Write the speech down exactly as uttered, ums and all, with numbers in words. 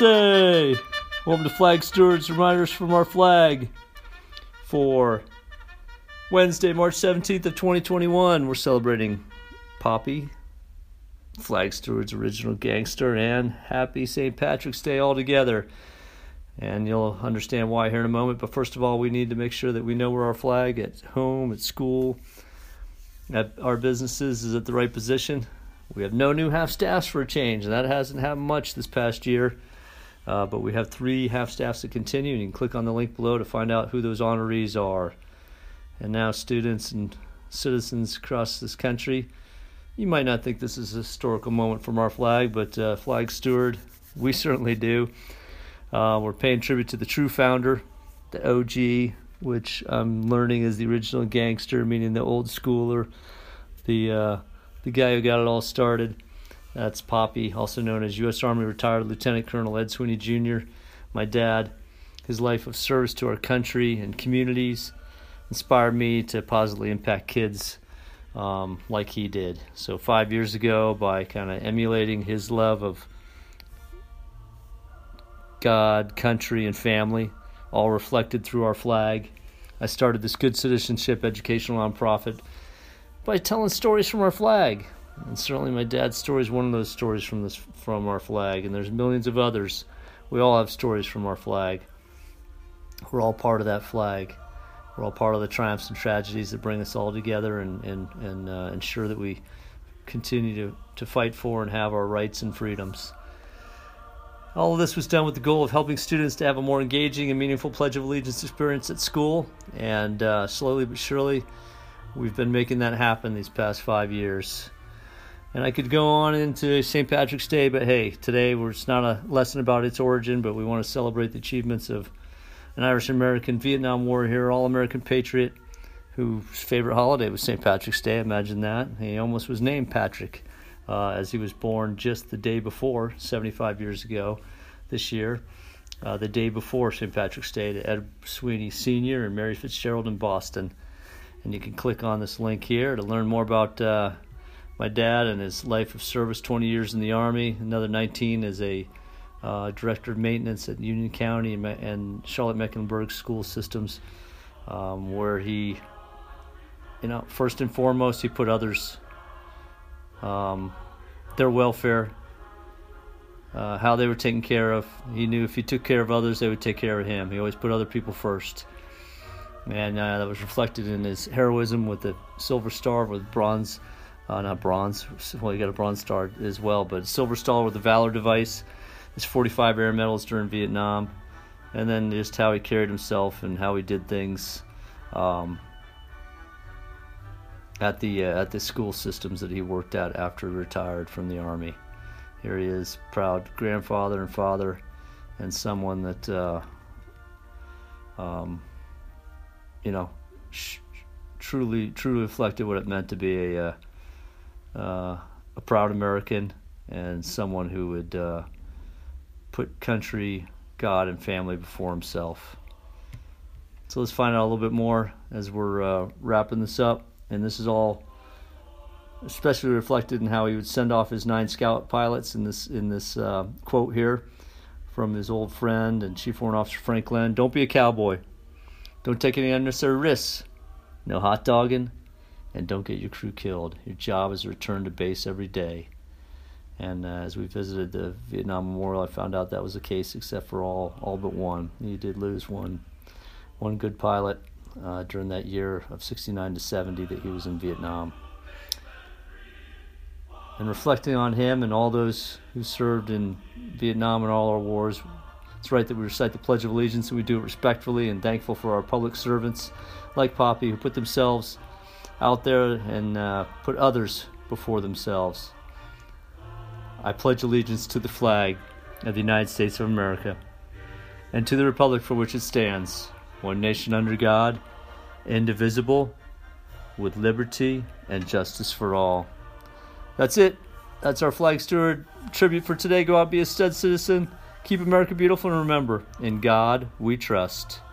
U S A! Welcome to Flag Stewards, Reminders from Our Flag for Wednesday, March seventeenth of twenty twenty-one. We're celebrating Poppy, Flag Stewards' original gangster, and happy Saint Patrick's Day all together. And you'll understand why here in a moment, but first of all, we need to make sure that we know where our flag at home, at school, at our businesses is at the right position. We have no new half-staffs for a change, and that hasn't happened much this past year. Uh, but we have three half-staffs to continue, and you can click on the link below to find out who those honorees are. And now, students and citizens across this country, you might not think this is a historical moment from our flag, but uh, Flag Steward, we certainly do. Uh, we're paying tribute to the true founder, the O G, which I'm learning is the original gangster, meaning the old schooler, the uh, the guy who got it all started. That's Poppy, also known as U S Army retired Lieutenant Colonel Ed Sweeney Junior, my dad. His life of service to our country and communities inspired me to positively impact kids um, like he did. So five years ago, by kind of emulating his love of God, country, and family, all reflected through our flag, I started this good citizenship educational nonprofit by telling stories from our flag. And certainly my dad's story is one of those stories from this from our flag, and there's millions of others. We all have stories from our flag. We're all part of that flag. We're all part of the triumphs and tragedies that bring us all together and, and, and uh, ensure that we continue to, to fight for and have our rights and freedoms. All of this was done with the goal of helping students to have a more engaging and meaningful Pledge of Allegiance experience at school, and uh, slowly but surely we've been making that happen these past five years. And I could go on into Saint Patrick's Day, but hey, today we're, it's not a lesson about its origin, but we want to celebrate the achievements of an Irish-American Vietnam War hero, All-American Patriot, whose favorite holiday was Saint Patrick's Day. Imagine that. He almost was named Patrick. Uh, as he was born just the day before, seventy-five years ago this year, uh, the day before Saint Patrick's Day, to Ed Sweeney Senior and Mary Fitzgerald in Boston. And you can click on this link here to learn more about uh, my dad and his life of service, twenty years in the Army, another nineteen as a uh, director of maintenance at Union County and, and Charlotte-Mecklenburg School Systems, um, where he, you know, first and foremost, he put others Um, their welfare, uh, how they were taken care of. He knew if he took care of others, they would take care of him. He always put other people first. And uh, that was reflected in his heroism with the Silver Star, with bronze, uh, not bronze, well, he got a Bronze Star as well, but Silver Star with the Valor Device, his forty-five Air Medals during Vietnam, and then just how he carried himself and how he did things. Um, at the uh, at the school systems that he worked at after he retired from the Army. Here he is, proud grandfather and father, and someone that uh, um, you know sh- truly truly reflected what it meant to be a uh, uh, a proud American, and someone who would uh, put country, God, and family before himself. So let's find out a little bit more as we're uh, wrapping this up. And this is all especially reflected in how he would send off his nine scout pilots in this in this uh, quote here from his old friend and Chief Warrant Officer Frank Lynn. Don't be a cowboy. Don't take any unnecessary risks. No hot dogging. And don't get your crew killed. Your job is to return to base every day. And uh, as we visited the Vietnam Memorial, I found out that was the case except for all, all but one. He did lose one, one good pilot. Uh, during that year of sixty-nine to seventy that he was in Vietnam. And reflecting on him and all those who served in Vietnam and all our wars, it's right that we recite the Pledge of Allegiance, and we do it respectfully and thankful for our public servants like Poppy, who put themselves out there and uh, put others before themselves. I pledge allegiance to the flag of the United States of America and to the republic for which it stands, one nation under God, indivisible, with liberty and justice for all. That's it. That's our Flag Steward tribute for today. Go out, be a stud citizen. Keep America beautiful, and remember, in God we trust.